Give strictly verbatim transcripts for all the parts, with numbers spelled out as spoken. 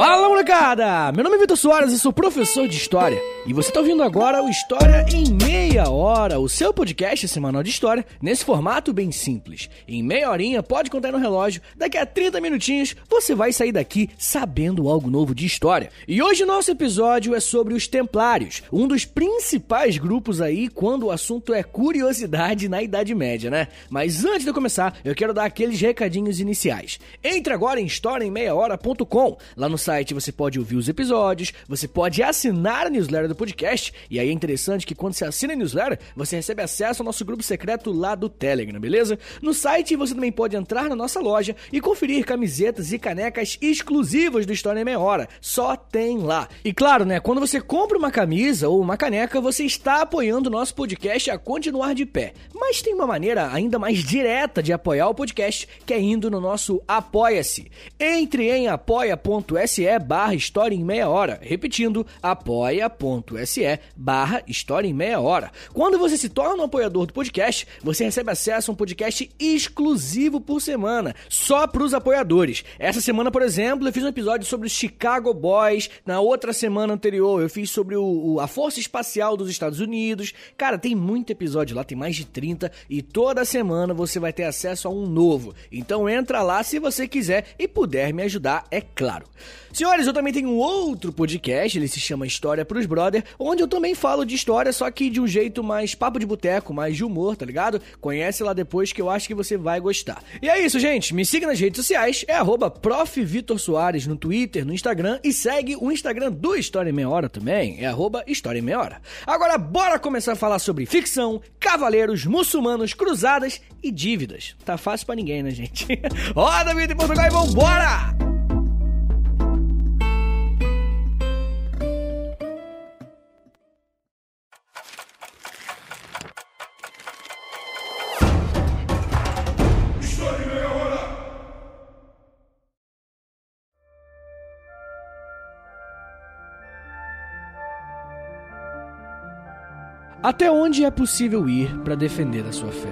Fala, molecada! Meu nome é Vitor Soares e sou professor de História. E você está ouvindo agora o História em Meia Hora, o seu podcast semanal de História, nesse formato bem simples. Em meia horinha, pode contar no relógio, daqui a trinta minutinhos você vai sair daqui sabendo algo novo de História. E hoje o nosso episódio é sobre os Templários, um dos principais grupos aí quando o assunto é curiosidade na Idade Média, né? Mas antes de eu começar, eu quero dar aqueles recadinhos iniciais. Entre agora em história em meia hora ponto com, lá no site você pode ouvir os episódios, você pode assinar a newsletter do podcast, e aí é interessante que quando você assina a newsletter, você recebe acesso ao nosso grupo secreto lá do Telegram, beleza? No site você também pode entrar na nossa loja e conferir camisetas e canecas exclusivas do História em Meia Hora, só tem lá. E claro, né, quando você compra uma camisa ou uma caneca, você está apoiando o nosso podcast a continuar de pé, mas tem uma maneira ainda mais direta de apoiar o podcast, que é indo no nosso Apoia-se. Entre em apoia ponto se barra História em Meia Hora, repetindo, apoia.se barra História em Meia Hora. Quando você se torna um apoiador do podcast, você recebe acesso a um podcast exclusivo por semana, só para os apoiadores. Essa semana, por exemplo, eu fiz um episódio sobre os Chicago Boys, na outra semana anterior eu fiz sobre o, o, a Força Espacial dos Estados Unidos. Cara, tem muito episódio lá, tem mais de trinta, e toda semana você vai ter acesso a um novo. Então entra lá se você quiser e puder me ajudar, é claro. Senhores, eu também tenho um outro podcast, ele se chama História pros Brother, onde eu também falo de história, só que de um jeito mais papo de boteco, mais de humor, tá ligado? Conhece lá depois que eu acho que você vai gostar. E é isso, gente, me siga nas redes sociais, é arroba prof Vitor Soares no Twitter, no Instagram, e segue o Instagram do História em Meia Hora também, é arroba História em Meia Hora. Agora, bora começar a falar sobre ficção, cavaleiros, muçulmanos, cruzadas e dívidas. Tá fácil pra ninguém, né, gente? Roda a vida em Portugal e vambora! Até onde é possível ir para defender a sua fé?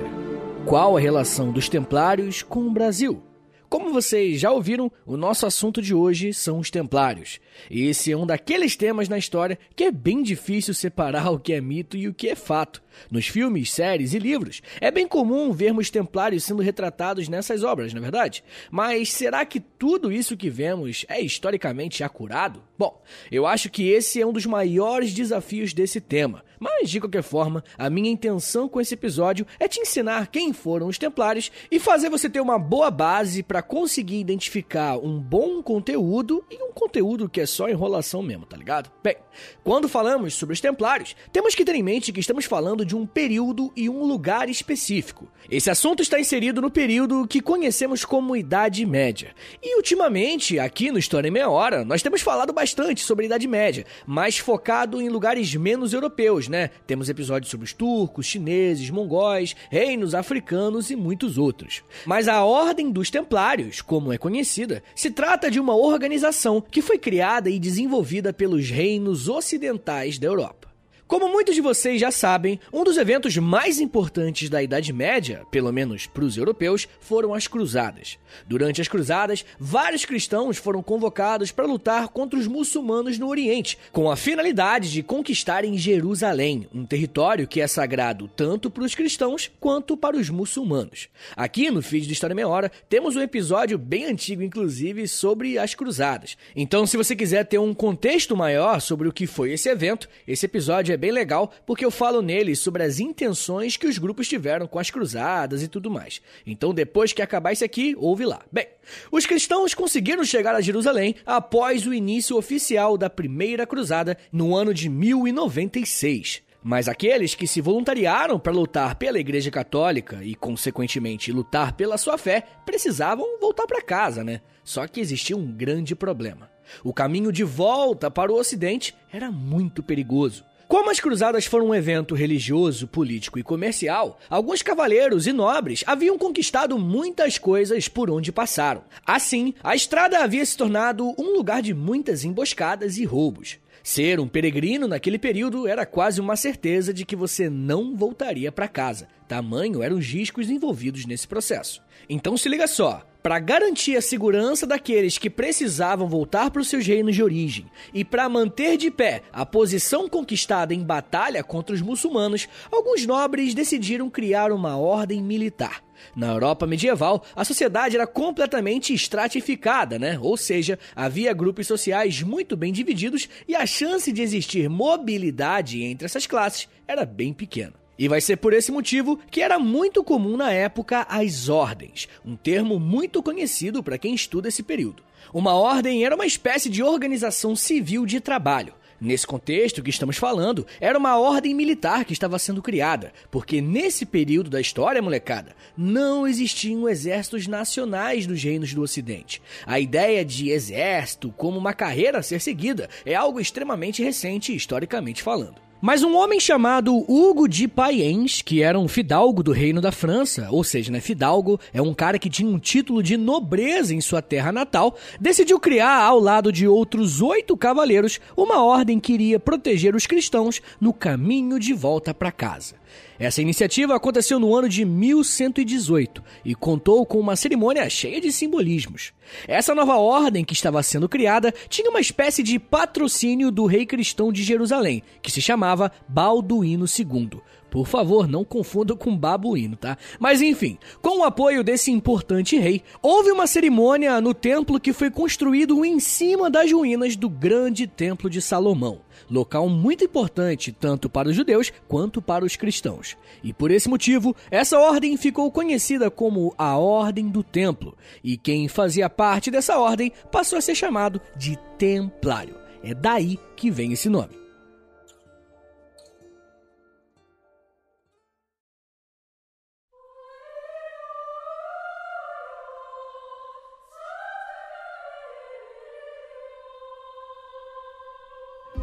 Qual a relação dos Templários com o Brasil? Como vocês já ouviram, o nosso assunto de hoje são os Templários. Esse é um daqueles temas na história que é bem difícil separar o que é mito e o que é fato. Nos filmes, séries e livros, é bem comum vermos Templários sendo retratados nessas obras, não é verdade? Mas será que tudo isso que vemos é historicamente acurado? Bom, eu acho que esse é um dos maiores desafios desse tema. Mas, de qualquer forma, a minha intenção com esse episódio é te ensinar quem foram os Templários e fazer você ter uma boa base para conseguir identificar um bom conteúdo e um conteúdo que é só enrolação mesmo, tá ligado? Bem, quando falamos sobre os Templários, temos que ter em mente que estamos falando de um período e um lugar específico. Esse assunto está inserido no período que conhecemos como Idade Média. E, ultimamente, aqui no História em Meia Hora, nós temos falado bastante sobre a Idade Média, mas focado em lugares menos europeus, né? Temos episódios sobre os turcos, chineses, mongóis, reinos africanos e muitos outros. Mas a Ordem dos Templários, como é conhecida, se trata de uma organização que foi criada e desenvolvida pelos reinos ocidentais da Europa. Como muitos de vocês já sabem, um dos eventos mais importantes da Idade Média, pelo menos para os europeus, foram as Cruzadas. Durante as Cruzadas, vários cristãos foram convocados para lutar contra os muçulmanos no Oriente, com a finalidade de conquistarem Jerusalém, um território que é sagrado tanto para os cristãos quanto para os muçulmanos. Aqui no feed do História Meia Hora, temos um episódio bem antigo, inclusive, sobre as Cruzadas. Então, se você quiser ter um contexto maior sobre o que foi esse evento, esse episódio é É bem legal porque eu falo nele sobre as intenções que os grupos tiveram com as cruzadas e tudo mais. Então, depois que acabar isso aqui, ouve lá. Bem, os cristãos conseguiram chegar a Jerusalém após o início oficial da primeira cruzada no ano de mil e noventa e seis. Mas aqueles que se voluntariaram para lutar pela Igreja Católica e, consequentemente, lutar pela sua fé, precisavam voltar para casa, né? Só que existia um grande problema. O caminho de volta para o Ocidente era muito perigoso. Como as cruzadas foram um evento religioso, político e comercial, alguns cavaleiros e nobres haviam conquistado muitas coisas por onde passaram. Assim, a estrada havia se tornado um lugar de muitas emboscadas e roubos. Ser um peregrino naquele período era quase uma certeza de que você não voltaria para casa. Tamanho eram os riscos envolvidos nesse processo. Então se liga só, para garantir a segurança daqueles que precisavam voltar para os seus reinos de origem e para manter de pé a posição conquistada em batalha contra os muçulmanos, alguns nobres decidiram criar uma ordem militar. Na Europa medieval, a sociedade era completamente estratificada, né? Ou seja, havia grupos sociais muito bem divididos e a chance de existir mobilidade entre essas classes era bem pequena. E vai ser por esse motivo que era muito comum na época as ordens, um termo muito conhecido para quem estuda esse período. Uma ordem era uma espécie de organização civil de trabalho. Nesse contexto que estamos falando, era uma ordem militar que estava sendo criada, porque nesse período da história, molecada, não existiam exércitos nacionais nos reinos do Ocidente. A ideia de exército como uma carreira a ser seguida é algo extremamente recente, historicamente falando. Mas um homem chamado Hugo de Payens, que era um fidalgo do reino da França, ou seja, né, fidalgo é um cara que tinha um título de nobreza em sua terra natal, decidiu criar, ao lado de outros oito cavaleiros, uma ordem que iria proteger os cristãos no caminho de volta para casa. Essa iniciativa aconteceu no ano de mil cento e dezoito e contou com uma cerimônia cheia de simbolismos. Essa nova ordem que estava sendo criada tinha uma espécie de patrocínio do rei cristão de Jerusalém, que se chamava Balduíno segundo. Por favor, não confunda com babuíno, tá? Mas enfim, com o apoio desse importante rei, houve uma cerimônia no templo que foi construído em cima das ruínas do grande templo de Salomão, local muito importante tanto para os judeus quanto para os cristãos. E por esse motivo, essa ordem ficou conhecida como a Ordem do Templo, e quem fazia parte dessa ordem passou a ser chamado de Templário. É daí que vem esse nome.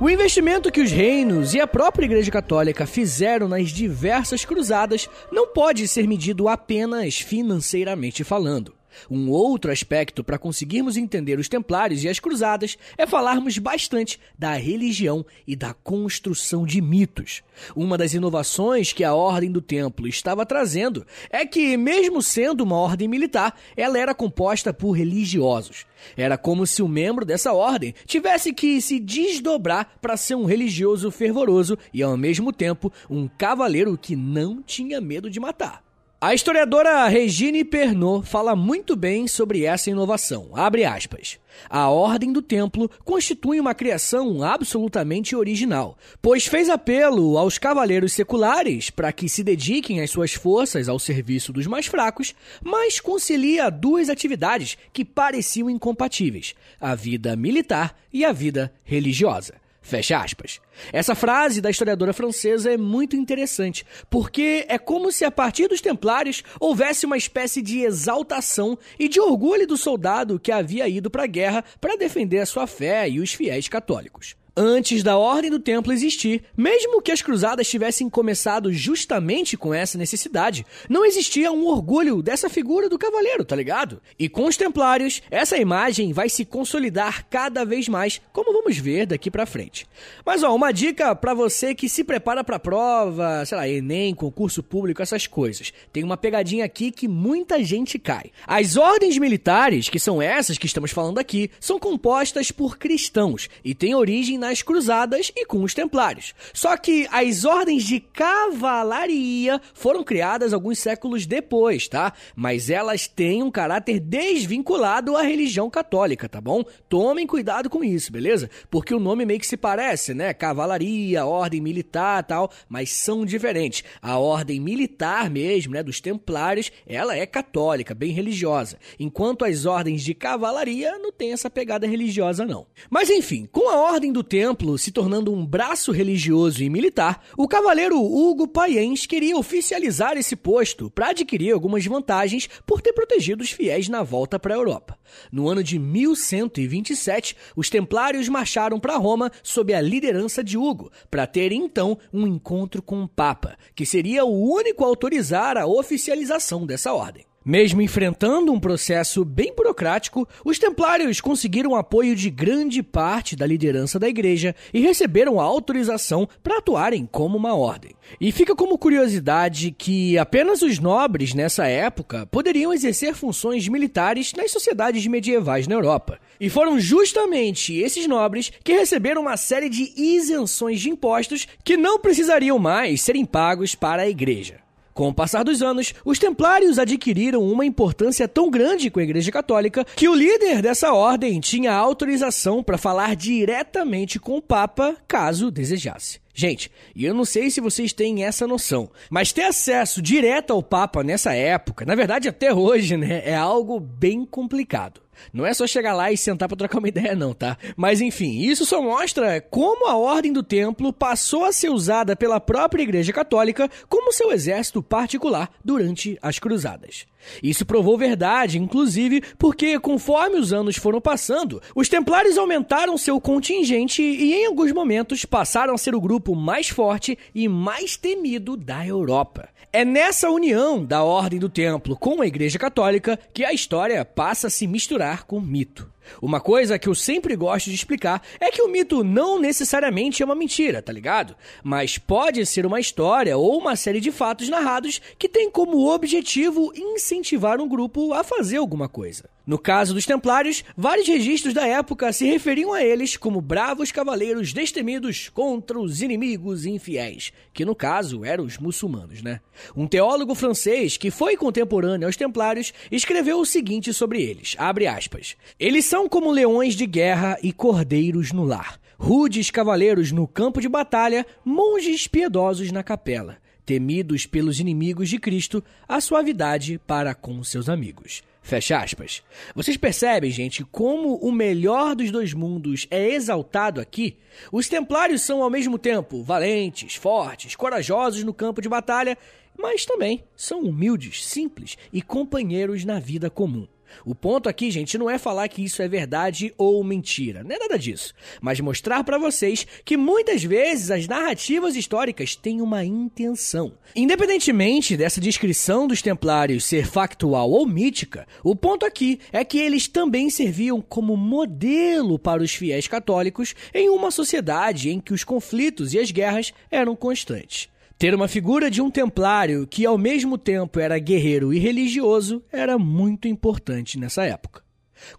O investimento que os reinos e a própria Igreja Católica fizeram nas diversas cruzadas não pode ser medido apenas financeiramente falando. Um outro aspecto para conseguirmos entender os templários e as cruzadas é falarmos bastante da religião e da construção de mitos. Uma das inovações que a Ordem do Templo estava trazendo é que, mesmo sendo uma ordem militar, ela era composta por religiosos. Era como se um membro dessa ordem tivesse que se desdobrar para ser um religioso fervoroso e, ao mesmo tempo, um cavaleiro que não tinha medo de matar. A historiadora Regine Pernod fala muito bem sobre essa inovação, abre aspas. A Ordem do Templo constitui uma criação absolutamente original, pois fez apelo aos cavaleiros seculares para que se dediquem as suas forças ao serviço dos mais fracos, mas concilia duas atividades que pareciam incompatíveis, a vida militar e a vida religiosa. Fecha aspas. Essa frase da historiadora francesa é muito interessante, porque é como se a partir dos templários houvesse uma espécie de exaltação e de orgulho do soldado que havia ido para a guerra para defender a sua fé e os fiéis católicos. Antes da Ordem do Templo existir, mesmo que as cruzadas tivessem começado justamente com essa necessidade, não existia um orgulho dessa figura do cavaleiro, tá ligado? E com os templários, essa imagem vai se consolidar cada vez mais, como vamos ver daqui pra frente. Mas ó, uma dica pra você que se prepara pra prova, sei lá, Enem, concurso público, essas coisas. Tem uma pegadinha aqui que muita gente cai. As ordens militares, que são essas que estamos falando aqui, são compostas por cristãos e têm origem nas cruzadas e com os templários. Só que as ordens de cavalaria foram criadas alguns séculos depois, tá? Mas elas têm um caráter desvinculado à religião católica, tá bom? Tomem cuidado com isso, beleza? Porque o nome meio que se parece, né? Cavalaria, ordem militar e tal, mas são diferentes. A ordem militar mesmo, né, dos templários, ela é católica, bem religiosa. Enquanto as ordens de cavalaria não tem essa pegada religiosa, não. Mas enfim, com a Ordem do Templo se tornando um braço religioso e militar, o cavaleiro Hugo Payens queria oficializar esse posto para adquirir algumas vantagens por ter protegido os fiéis na volta para a Europa. No ano de mil cento e vinte e sete, os templários marcharam para Roma sob a liderança de Hugo, para ter então um encontro com o Papa, que seria o único a autorizar a oficialização dessa ordem. Mesmo enfrentando um processo bem burocrático, os templários conseguiram apoio de grande parte da liderança da igreja e receberam a autorização para atuarem como uma ordem. E fica como curiosidade que apenas os nobres nessa época poderiam exercer funções militares nas sociedades medievais na Europa. E foram justamente esses nobres que receberam uma série de isenções de impostos que não precisariam mais serem pagos para a igreja. Com o passar dos anos, os templários adquiriram uma importância tão grande com a Igreja Católica que o líder dessa ordem tinha autorização para falar diretamente com o Papa, caso desejasse. Gente, e eu não sei se vocês têm essa noção, mas ter acesso direto ao Papa nessa época, na verdade até hoje, né, é algo bem complicado. Não é só chegar lá e sentar pra trocar uma ideia não, tá? Mas enfim, isso só mostra como a Ordem do Templo passou a ser usada pela própria Igreja Católica como seu exército particular durante as Cruzadas. Isso provou verdade, inclusive, porque conforme os anos foram passando, os templários aumentaram seu contingente e em alguns momentos passaram a ser o grupo mais forte e mais temido da Europa. É nessa união da Ordem do Templo com a Igreja Católica que a história passa a se misturar com o mito. Uma coisa que eu sempre gosto de explicar é que o mito não necessariamente é uma mentira, tá ligado? Mas pode ser uma história ou uma série de fatos narrados que tem como objetivo incentivar um grupo a fazer alguma coisa. No caso dos templários, vários registros da época se referiam a eles como bravos cavaleiros destemidos contra os inimigos infiéis, que no caso eram os muçulmanos, né? Um teólogo francês que foi contemporâneo aos templários escreveu o seguinte sobre eles, abre aspas, eles são como leões de guerra e cordeiros no lar, rudes cavaleiros no campo de batalha, monges piedosos na capela, temidos pelos inimigos de Cristo, a suavidade para com seus amigos. Fecha aspas. Vocês percebem, gente, como o melhor dos dois mundos é exaltado aqui? Os templários são, ao mesmo tempo, valentes, fortes, corajosos no campo de batalha, mas também são humildes, simples e companheiros na vida comum. O ponto aqui, gente, não é falar que isso é verdade ou mentira, não é nada disso, mas mostrar pra vocês que muitas vezes as narrativas históricas têm uma intenção. Independentemente dessa descrição dos templários ser factual ou mítica, o ponto aqui é que eles também serviam como modelo para os fiéis católicos em uma sociedade em que os conflitos e as guerras eram constantes. Ter uma figura de um templário que ao mesmo tempo era guerreiro e religioso era muito importante nessa época.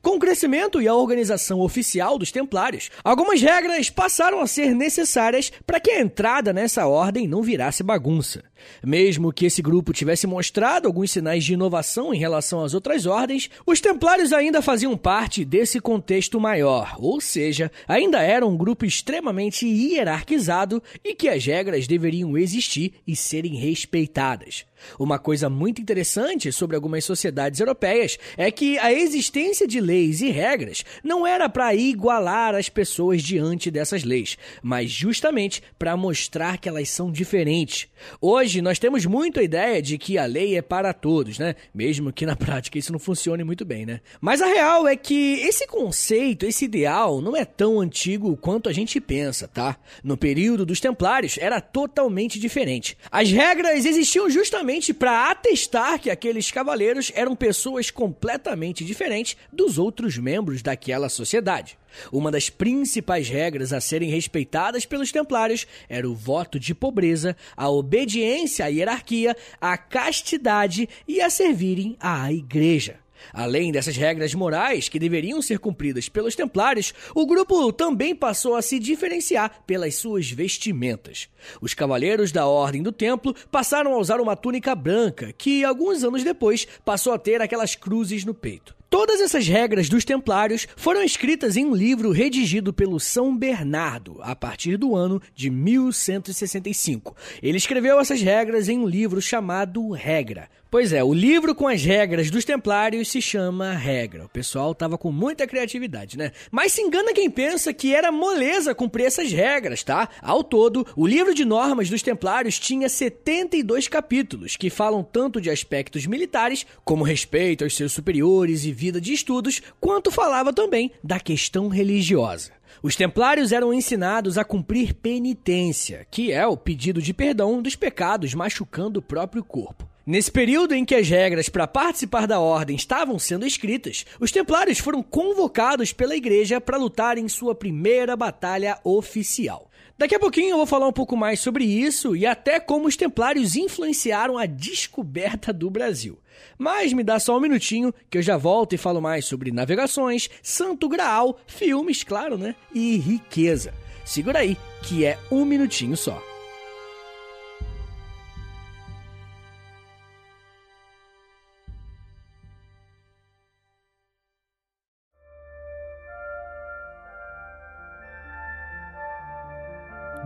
Com o crescimento e a organização oficial dos templários, algumas regras passaram a ser necessárias para que a entrada nessa ordem não virasse bagunça. Mesmo que esse grupo tivesse mostrado alguns sinais de inovação em relação às outras ordens, os templários ainda faziam parte desse contexto maior, ou seja, ainda era um grupo extremamente hierarquizado e que as regras deveriam existir e serem respeitadas. Uma coisa muito interessante sobre algumas sociedades europeias é que a existência de leis e regras não era para igualar as pessoas diante dessas leis, mas justamente para mostrar que elas são diferentes. Hoje nós temos muito a ideia de que a lei é para todos, né? Mesmo que na prática isso não funcione muito bem, né? Mas a real é que esse conceito, esse ideal, não é tão antigo quanto a gente pensa, tá? No período dos templários era totalmente diferente. As regras existiam justamente para atestar que aqueles cavaleiros eram pessoas completamente diferentes dos outros membros daquela sociedade. Uma das principais regras a serem respeitadas pelos templários era o voto de pobreza, a obediência à hierarquia, a castidade e a servirem à igreja. Além dessas regras morais que deveriam ser cumpridas pelos templários, o grupo também passou a se diferenciar pelas suas vestimentas. Os cavaleiros da Ordem do Templo passaram a usar uma túnica branca, que alguns anos depois passou a ter aquelas cruzes no peito. Todas essas regras dos templários foram escritas em um livro redigido pelo São Bernardo, a partir do ano de mil cento e sessenta e cinco. Ele escreveu essas regras em um livro chamado Regra. Pois é, o livro com as regras dos templários se chama Regra. O pessoal tava com muita criatividade, né? Mas se engana quem pensa que era moleza cumprir essas regras, tá? Ao todo, o livro de normas dos templários tinha setenta e dois capítulos, que falam tanto de aspectos militares, como respeito aos seus superiores e vida de estudos, quanto falava também da questão religiosa. Os templários eram ensinados a cumprir penitência, que é o pedido de perdão dos pecados machucando o próprio corpo. Nesse período em que as regras para participar da ordem estavam sendo escritas, os templários foram convocados pela igreja para lutar em sua primeira batalha oficial. Daqui a pouquinho eu vou falar um pouco mais sobre isso e até como os templários influenciaram a descoberta do Brasil. Mas me dá só um minutinho que eu já volto e falo mais sobre navegações, Santo Graal, filmes, claro, né? E riqueza. Segura aí que é um minutinho só.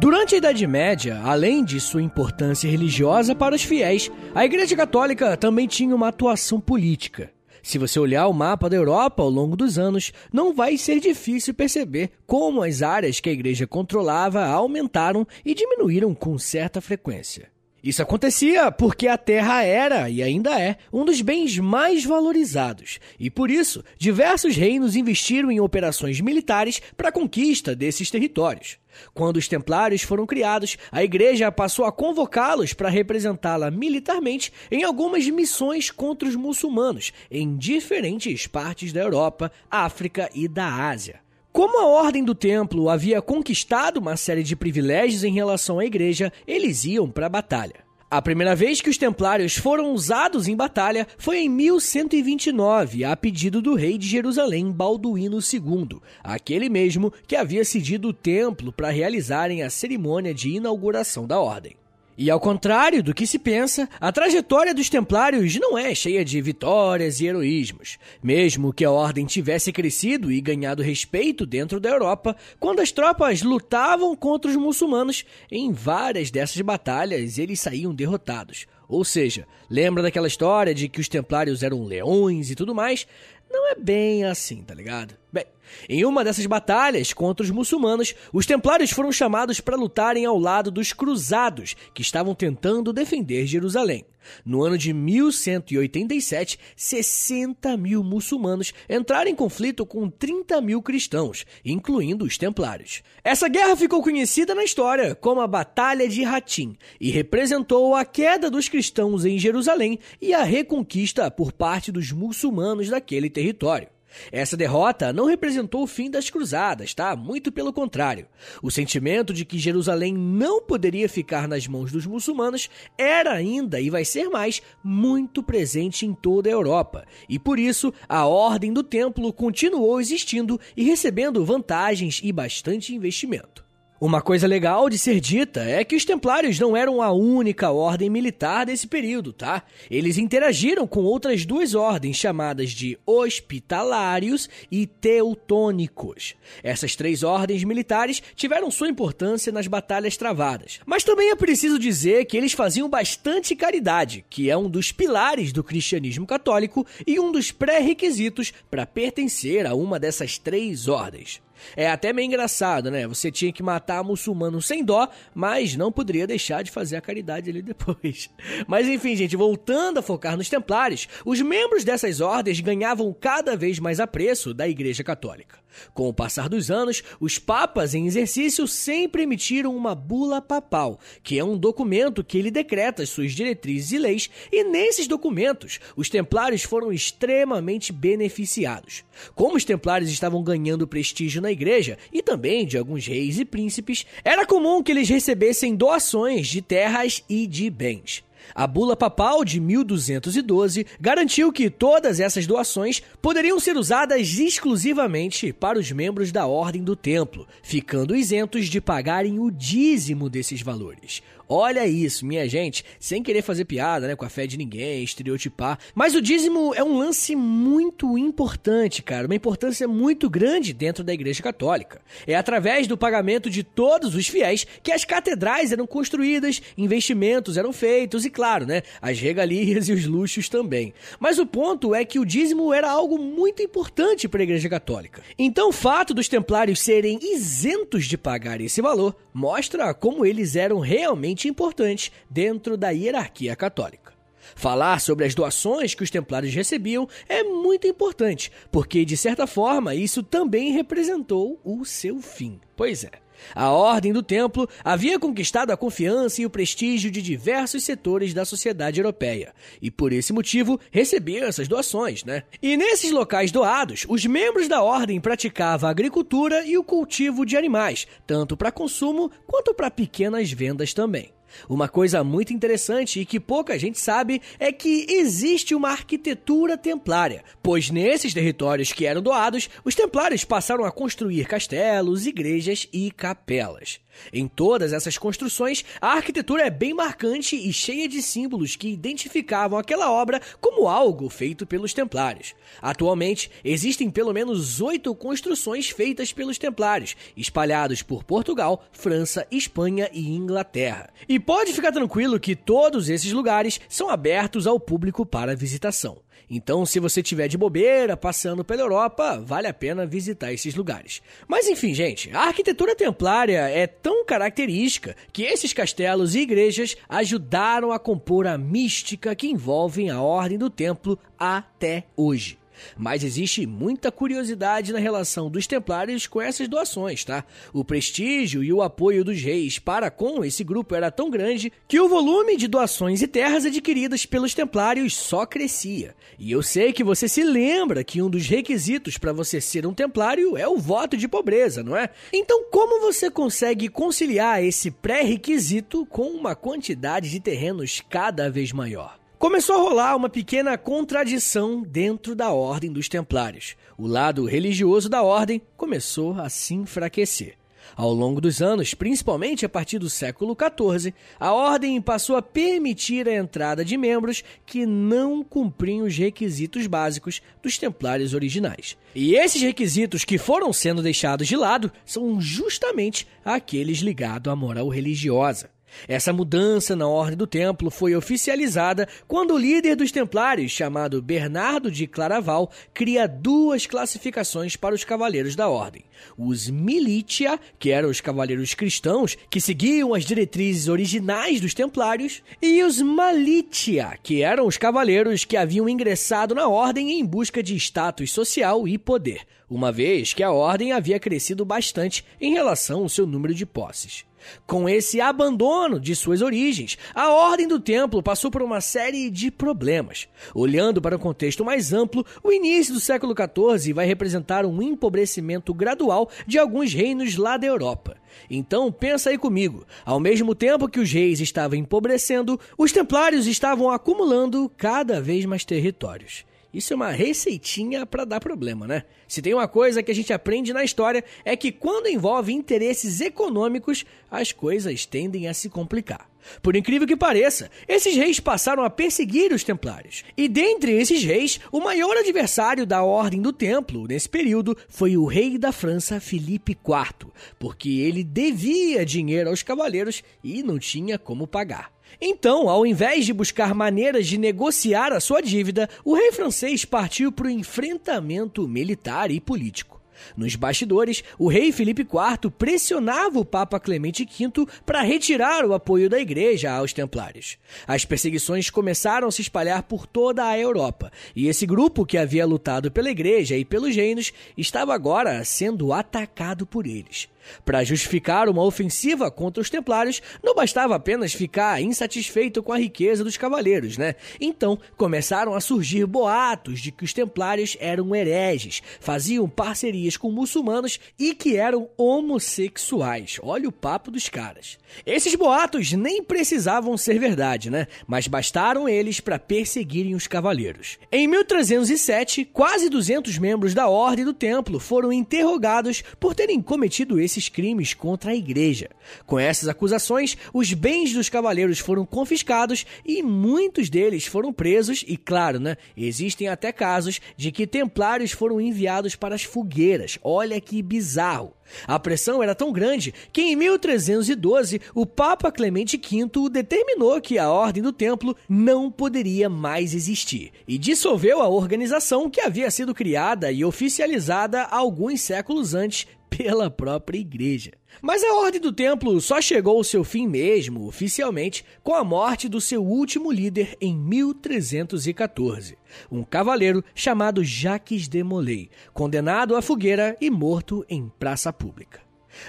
Durante a Idade Média, além de sua importância religiosa para os fiéis, a Igreja Católica também tinha uma atuação política. Se você olhar o mapa da Europa ao longo dos anos, não vai ser difícil perceber como as áreas que a Igreja controlava aumentaram e diminuíram com certa frequência. Isso acontecia porque a terra era, e ainda é, um dos bens mais valorizados, e por isso, diversos reinos investiram em operações militares para a conquista desses territórios. Quando os templários foram criados, a igreja passou a convocá-los para representá-la militarmente em algumas missões contra os muçulmanos, em diferentes partes da Europa, África e da Ásia. Como a Ordem do Templo havia conquistado uma série de privilégios em relação à igreja, eles iam para a batalha. A primeira vez que os templários foram usados em batalha foi em mil cento e vinte e nove, a pedido do rei de Jerusalém, Balduíno segundo, aquele mesmo que havia cedido o templo para realizarem a cerimônia de inauguração da ordem. E ao contrário do que se pensa, a trajetória dos templários não é cheia de vitórias e heroísmos. Mesmo que a ordem tivesse crescido e ganhado respeito dentro da Europa, quando as tropas lutavam contra os muçulmanos, em várias dessas batalhas eles saíam derrotados. Ou seja, lembra daquela história de que os templários eram leões e tudo mais? Não é bem assim, tá ligado? Bem, em uma dessas batalhas contra os muçulmanos, os templários foram chamados para lutarem ao lado dos cruzados, que estavam tentando defender Jerusalém. No ano de mil cento e oitenta e sete, sessenta mil muçulmanos entraram em conflito com trinta mil cristãos, incluindo os templários. Essa guerra ficou conhecida na história como a Batalha de Hattin e representou a queda dos cristãos em Jerusalém e a reconquista por parte dos muçulmanos daquele território. Essa derrota não representou o fim das cruzadas, tá? Muito pelo contrário. O sentimento de que Jerusalém não poderia ficar nas mãos dos muçulmanos era ainda, e vai ser mais, muito presente em toda a Europa. E por isso, a Ordem do Templo continuou existindo e recebendo vantagens e bastante investimento. Uma coisa legal de ser dita é que os templários não eram a única ordem militar desse período, tá? Eles interagiram com outras duas ordens chamadas de hospitalários e teutônicos. Essas três ordens militares tiveram sua importância nas batalhas travadas. Mas também é preciso dizer que eles faziam bastante caridade, que é um dos pilares do cristianismo católico e um dos pré-requisitos para pertencer a uma dessas três ordens. É até meio engraçado, né? Você tinha que matar muçulmano sem dó, mas não poderia deixar de fazer a caridade ali depois. Mas enfim, gente, voltando a focar nos templários, os membros dessas ordens ganhavam cada vez mais apreço da Igreja Católica. Com o passar dos anos, os papas em exercício sempre emitiram uma bula papal, que é um documento que ele decreta as suas diretrizes e leis, e nesses documentos, os templários foram extremamente beneficiados. Como os templários estavam ganhando prestígio na igreja, e também de alguns reis e príncipes, era comum que eles recebessem doações de terras e de bens. A Bula Papal de mil duzentos e doze garantiu que todas essas doações poderiam ser usadas exclusivamente para os membros da Ordem do Templo, ficando isentos de pagarem o dízimo desses valores. Olha isso, minha gente, sem querer fazer piada, né, com a fé de ninguém, estereotipar, mas o dízimo é um lance muito importante, cara, uma importância muito grande dentro da Igreja Católica. É através do pagamento de todos os fiéis que as catedrais eram construídas, investimentos eram feitos e, claro, né, as regalias e os luxos também. Mas o ponto é que o dízimo era algo muito importante para a Igreja Católica. Então o fato dos templários serem isentos de pagar esse valor mostra como eles eram realmente importante dentro da hierarquia católica. Falar sobre as doações que os templários recebiam é muito importante, porque de certa forma isso também representou o seu fim. Pois é, A Ordem do Templo havia conquistado a confiança e o prestígio de diversos setores da sociedade europeia, e por esse motivo recebia essas doações, né? E nesses locais doados, os membros da Ordem praticavam a agricultura e o cultivo de animais, tanto para consumo quanto para pequenas vendas também. Uma coisa muito interessante e que pouca gente sabe é que existe uma arquitetura templária, pois nesses territórios que eram doados, os templários passaram a construir castelos, igrejas e capelas. Em todas essas construções, a arquitetura é bem marcante e cheia de símbolos que identificavam aquela obra como algo feito pelos templários. Atualmente, existem pelo menos oito construções feitas pelos templários, espalhados por Portugal, França, Espanha e Inglaterra. E pode ficar tranquilo que todos esses lugares são abertos ao público para visitação. Então, se você estiver de bobeira, passando pela Europa, vale a pena visitar esses lugares. Mas enfim, gente, a arquitetura templária é tão característica que esses castelos e igrejas ajudaram a compor a mística que envolve a Ordem do Templo até hoje. Mas existe muita curiosidade na relação dos templários com essas doações, tá? O prestígio e o apoio dos reis para com esse grupo era tão grande que o volume de doações e terras adquiridas pelos templários só crescia. E eu sei que você se lembra que um dos requisitos para você ser um templário é o voto de pobreza, não é? Então, como você consegue conciliar esse pré-requisito com uma quantidade de terrenos cada vez maior? Começou a rolar uma pequena contradição dentro da Ordem dos Templários. O lado religioso da Ordem começou a se enfraquecer. Ao longo dos anos, principalmente a partir do século quatorze, a Ordem passou a permitir a entrada de membros que não cumpriam os requisitos básicos dos templários originais. E esses requisitos que foram sendo deixados de lado são justamente aqueles ligados à moral religiosa. Essa mudança na Ordem do Templo foi oficializada quando o líder dos templários, chamado Bernardo de Claraval, cria duas classificações para os cavaleiros da Ordem. Os militia, que eram os cavaleiros cristãos, que seguiam as diretrizes originais dos templários, e os malitia, que eram os cavaleiros que haviam ingressado na Ordem em busca de status social e poder, uma vez que a Ordem havia crescido bastante em relação ao seu número de posses. Com esse abandono de suas origens, a Ordem do Templo passou por uma série de problemas. Olhando para um contexto mais amplo, o início do século quatorze vai representar um empobrecimento gradual de alguns reinos lá da Europa. Então, pensa aí comigo, ao mesmo tempo que os reis estavam empobrecendo, os templários estavam acumulando cada vez mais territórios. Isso é uma receitinha para dar problema, né? Se tem uma coisa que a gente aprende na história é que quando envolve interesses econômicos, as coisas tendem a se complicar. Por incrível que pareça, esses reis passaram a perseguir os templários. E dentre esses reis, o maior adversário da Ordem do Templo nesse período foi o rei da França, Filipe quarto, porque ele devia dinheiro aos cavaleiros e não tinha como pagar. Então, ao invés de buscar maneiras de negociar a sua dívida, o rei francês partiu para o enfrentamento militar e político. Nos bastidores, o rei Filipe quarto pressionava o Papa Clemente quinto para retirar o apoio da Igreja aos templários. As perseguições começaram a se espalhar por toda a Europa, e esse grupo que havia lutado pela Igreja e pelos reinos estava agora sendo atacado por eles. Para justificar uma ofensiva contra os templários, não bastava apenas ficar insatisfeito com a riqueza dos cavaleiros, né? Então, começaram a surgir boatos de que os templários eram hereges, faziam parcerias com muçulmanos e que eram homossexuais. Olha o papo dos caras. Esses boatos nem precisavam ser verdade, né? Mas bastaram eles para perseguirem os cavaleiros. Em mil trezentos e sete, quase duzentos membros da Ordem do Templo foram interrogados por terem cometido esse esses crimes contra a Igreja. Com essas acusações, os bens dos cavaleiros foram confiscados e muitos deles foram presos e, claro, né, existem até casos de que templários foram enviados para as fogueiras. Olha que bizarro! A pressão era tão grande que em mil trezentos e doze o Papa Clemente quinto determinou que a Ordem do Templo não poderia mais existir e dissolveu a organização que havia sido criada e oficializada alguns séculos antes pela própria Igreja. Mas a Ordem do Templo só chegou ao seu fim mesmo, oficialmente, com a morte do seu último líder em mil trezentos e catorze, um cavaleiro chamado Jacques de Molay, condenado à fogueira e morto em praça pública.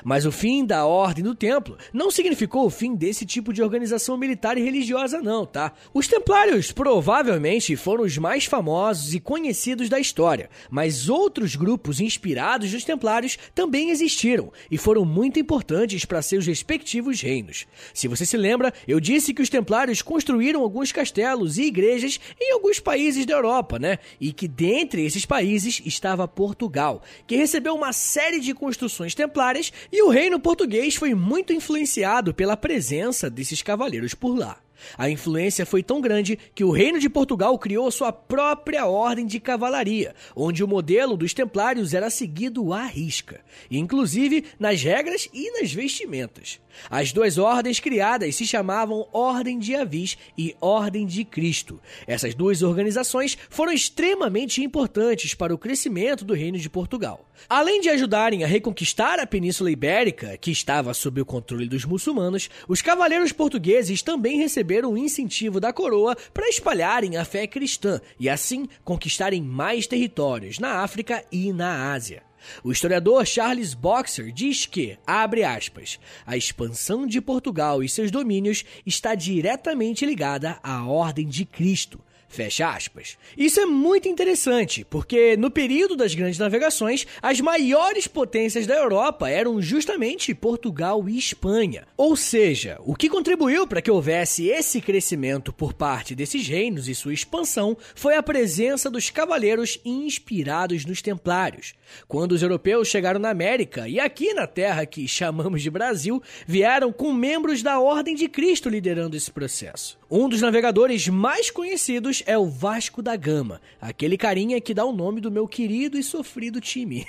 Mas o fim da ordem do templo não significou o fim desse tipo de organização militar e religiosa não, tá? Os templários provavelmente foram os mais famosos e conhecidos da história, mas outros grupos inspirados dos templários também existiram e foram muito importantes para seus respectivos reinos. Se você se lembra, eu disse que os templários construíram alguns castelos e igrejas em alguns países da Europa, né? E que dentre esses países estava Portugal, que recebeu uma série de construções templárias e o reino português foi muito influenciado pela presença desses cavaleiros por lá. A influência foi tão grande que o reino de Portugal criou sua própria ordem de cavalaria, onde o modelo dos templários era seguido à risca, inclusive nas regras e nas vestimentas. As duas ordens criadas se chamavam Ordem de Avis e Ordem de Cristo. Essas duas organizações foram extremamente importantes para o crescimento do reino de Portugal. Além de ajudarem a reconquistar a Península Ibérica, que estava sob o controle dos muçulmanos, os cavaleiros portugueses também receberam o incentivo da coroa para espalharem a fé cristã e assim conquistarem mais territórios na África e na Ásia. O historiador Charles Boxer diz que, abre aspas, a expansão de Portugal e seus domínios está diretamente ligada à Ordem de Cristo, fecha aspas. Isso é muito interessante, porque no período das grandes navegações, as maiores potências da Europa eram justamente Portugal e Espanha. Ou seja, o que contribuiu para que houvesse esse crescimento por parte desses reinos e sua expansão foi a presença dos cavaleiros inspirados nos templários. Quando os europeus chegaram na América e aqui na terra que chamamos de Brasil, vieram com membros da Ordem de Cristo liderando esse processo. Um dos navegadores mais conhecidos é o Vasco da Gama, aquele carinha que dá o nome do meu querido e sofrido time.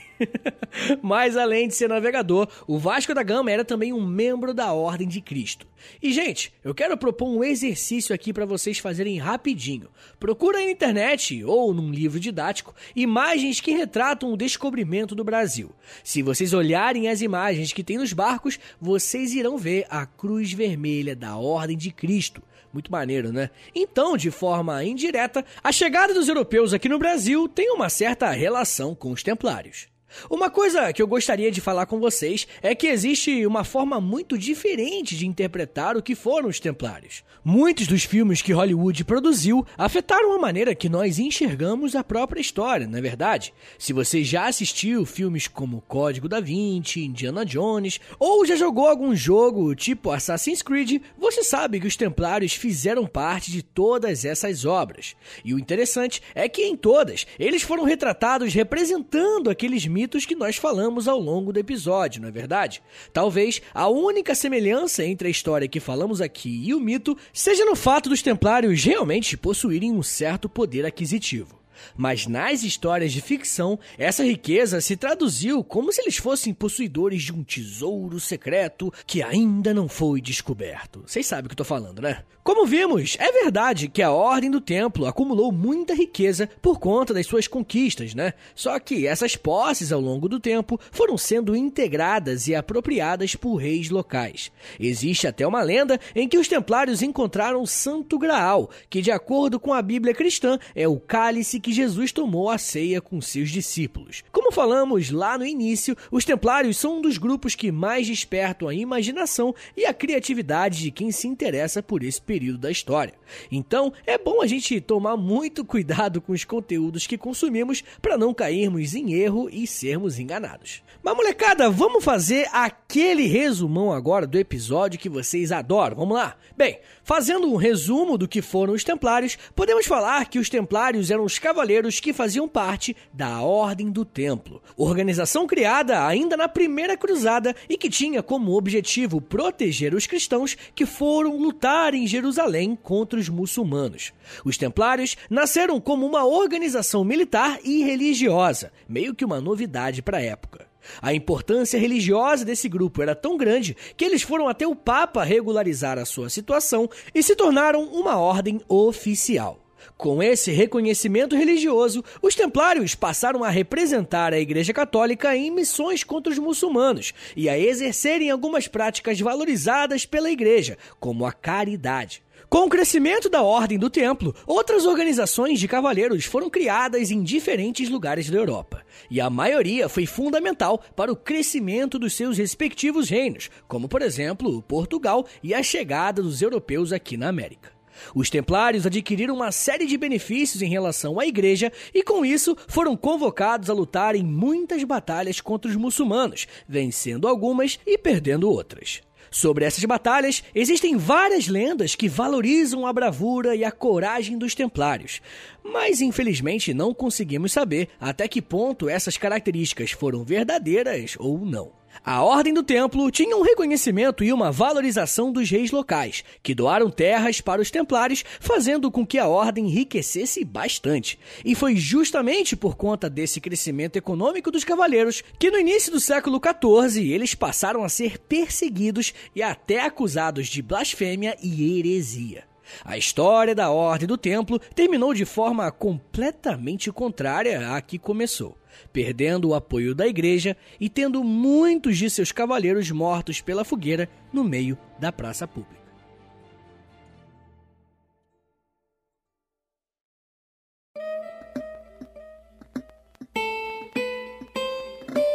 Mas além de ser navegador, o Vasco da Gama era também um membro da Ordem de Cristo. E gente, eu quero propor um exercício aqui para vocês fazerem rapidinho. Procura aí na internet ou num livro didático imagens que retratam o descobrimento do Brasil. Se vocês olharem as imagens que tem nos barcos, vocês irão ver a Cruz Vermelha da Ordem de Cristo. Muito maneiro, né? Então, de forma indireta, a chegada dos europeus aqui no Brasil tem uma certa relação com os templários. Uma coisa que eu gostaria de falar com vocês é que existe uma forma muito diferente de interpretar o que foram os templários. Muitos dos filmes que Hollywood produziu afetaram a maneira que nós enxergamos a própria história, não é verdade? Se você já assistiu filmes como Código da Vinci, Indiana Jones, ou já jogou algum jogo tipo Assassin's Creed, você sabe que os templários fizeram parte de todas essas obras. E o interessante é que em todas, eles foram retratados representando aqueles mitos mitos que nós falamos ao longo do episódio, não é verdade? Talvez a única semelhança entre a história que falamos aqui e o mito seja no fato dos templários realmente possuírem um certo poder aquisitivo. Mas nas histórias de ficção, essa riqueza se traduziu como se eles fossem possuidores de um tesouro secreto que ainda não foi descoberto. Vocês sabem o que eu tô falando, né? Como vimos, é verdade que a Ordem do Templo acumulou muita riqueza por conta das suas conquistas, né? Só que essas posses ao longo do tempo foram sendo integradas e apropriadas por reis locais. Existe até uma lenda em que os templários encontraram o Santo Graal, que de acordo com a Bíblia cristã é o cálice que que Jesus tomou a ceia com seus discípulos. Como falamos lá no início, os templários são um dos grupos que mais despertam a imaginação e a criatividade de quem se interessa por esse período da história. Então, é bom a gente tomar muito cuidado com os conteúdos que consumimos para não cairmos em erro e sermos enganados. Mas molecada, vamos fazer aquele resumão agora do episódio que vocês adoram. Vamos lá? Bem, fazendo um resumo do que foram os templários, podemos falar que os templários eram os cavaleiros Cavaleiros que faziam parte da Ordem do Templo, organização criada ainda na Primeira Cruzada e que tinha como objetivo proteger os cristãos que foram lutar em Jerusalém contra os muçulmanos. Os templários nasceram como uma organização militar e religiosa, meio que uma novidade para a época. A importância religiosa desse grupo era tão grande que eles foram até o Papa regularizar a sua situação e se tornaram uma ordem oficial. Com esse reconhecimento religioso, os templários passaram a representar a Igreja Católica em missões contra os muçulmanos e a exercerem algumas práticas valorizadas pela Igreja, como a caridade. Com o crescimento da Ordem do Templo, outras organizações de cavaleiros foram criadas em diferentes lugares da Europa, e a maioria foi fundamental para o crescimento dos seus respectivos reinos, como por exemplo Portugal e a chegada dos europeus aqui na América. Os templários adquiriram uma série de benefícios em relação à igreja e, com isso, foram convocados a lutar em muitas batalhas contra os muçulmanos, vencendo algumas e perdendo outras. Sobre essas batalhas, existem várias lendas que valorizam a bravura e a coragem dos templários, mas infelizmente não conseguimos saber até que ponto essas características foram verdadeiras ou não. A Ordem do Templo tinha um reconhecimento e uma valorização dos reis locais, que doaram terras para os templários, fazendo com que a Ordem enriquecesse bastante. E foi justamente por conta desse crescimento econômico dos cavaleiros que no início do século quatorze eles passaram a ser perseguidos e até acusados de blasfêmia e heresia. A história da Ordem do Templo terminou de forma completamente contrária à que começou, perdendo o apoio da igreja e tendo muitos de seus cavaleiros mortos pela fogueira no meio da praça pública.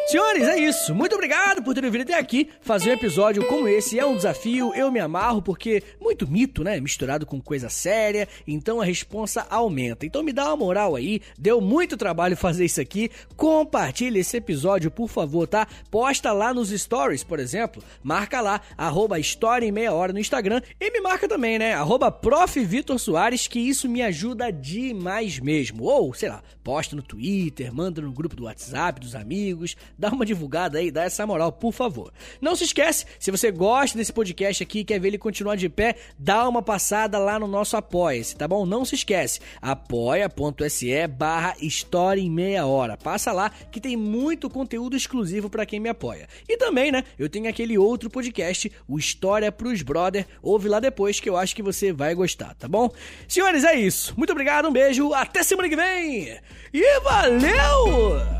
Senhores, é isso. Muito obrigado por terem vindo até aqui. Fazer um episódio como esse é um desafio, eu me amarro, porque muito mito, né? Misturado com coisa séria, então a responsa aumenta. Então me dá uma moral aí, deu muito trabalho fazer isso aqui. Compartilha esse episódio, por favor, tá? Posta lá nos stories, por exemplo. Marca lá, arroba História em Meia Hora no Instagram. E me marca também, né? Arroba Prof Vitor Soares, que isso me ajuda demais mesmo. Ou, sei lá, posta no Twitter, manda no grupo do WhatsApp, dos amigos. Dá uma divulgada aí, dá essa moral, por favor. Não se esquece, se você gosta desse podcast aqui e quer ver ele continuar de pé, dá uma passada lá no nosso Apoia-se, tá bom? Não se esquece, apoia.se barra História em Meia Hora. Passa lá que tem muito conteúdo exclusivo pra quem me apoia. E também, né, eu tenho aquele outro podcast, o História pros Brother. Ouve lá depois que eu acho que você vai gostar, tá bom? Senhores, é isso. Muito obrigado, um beijo, até semana que vem! E valeu!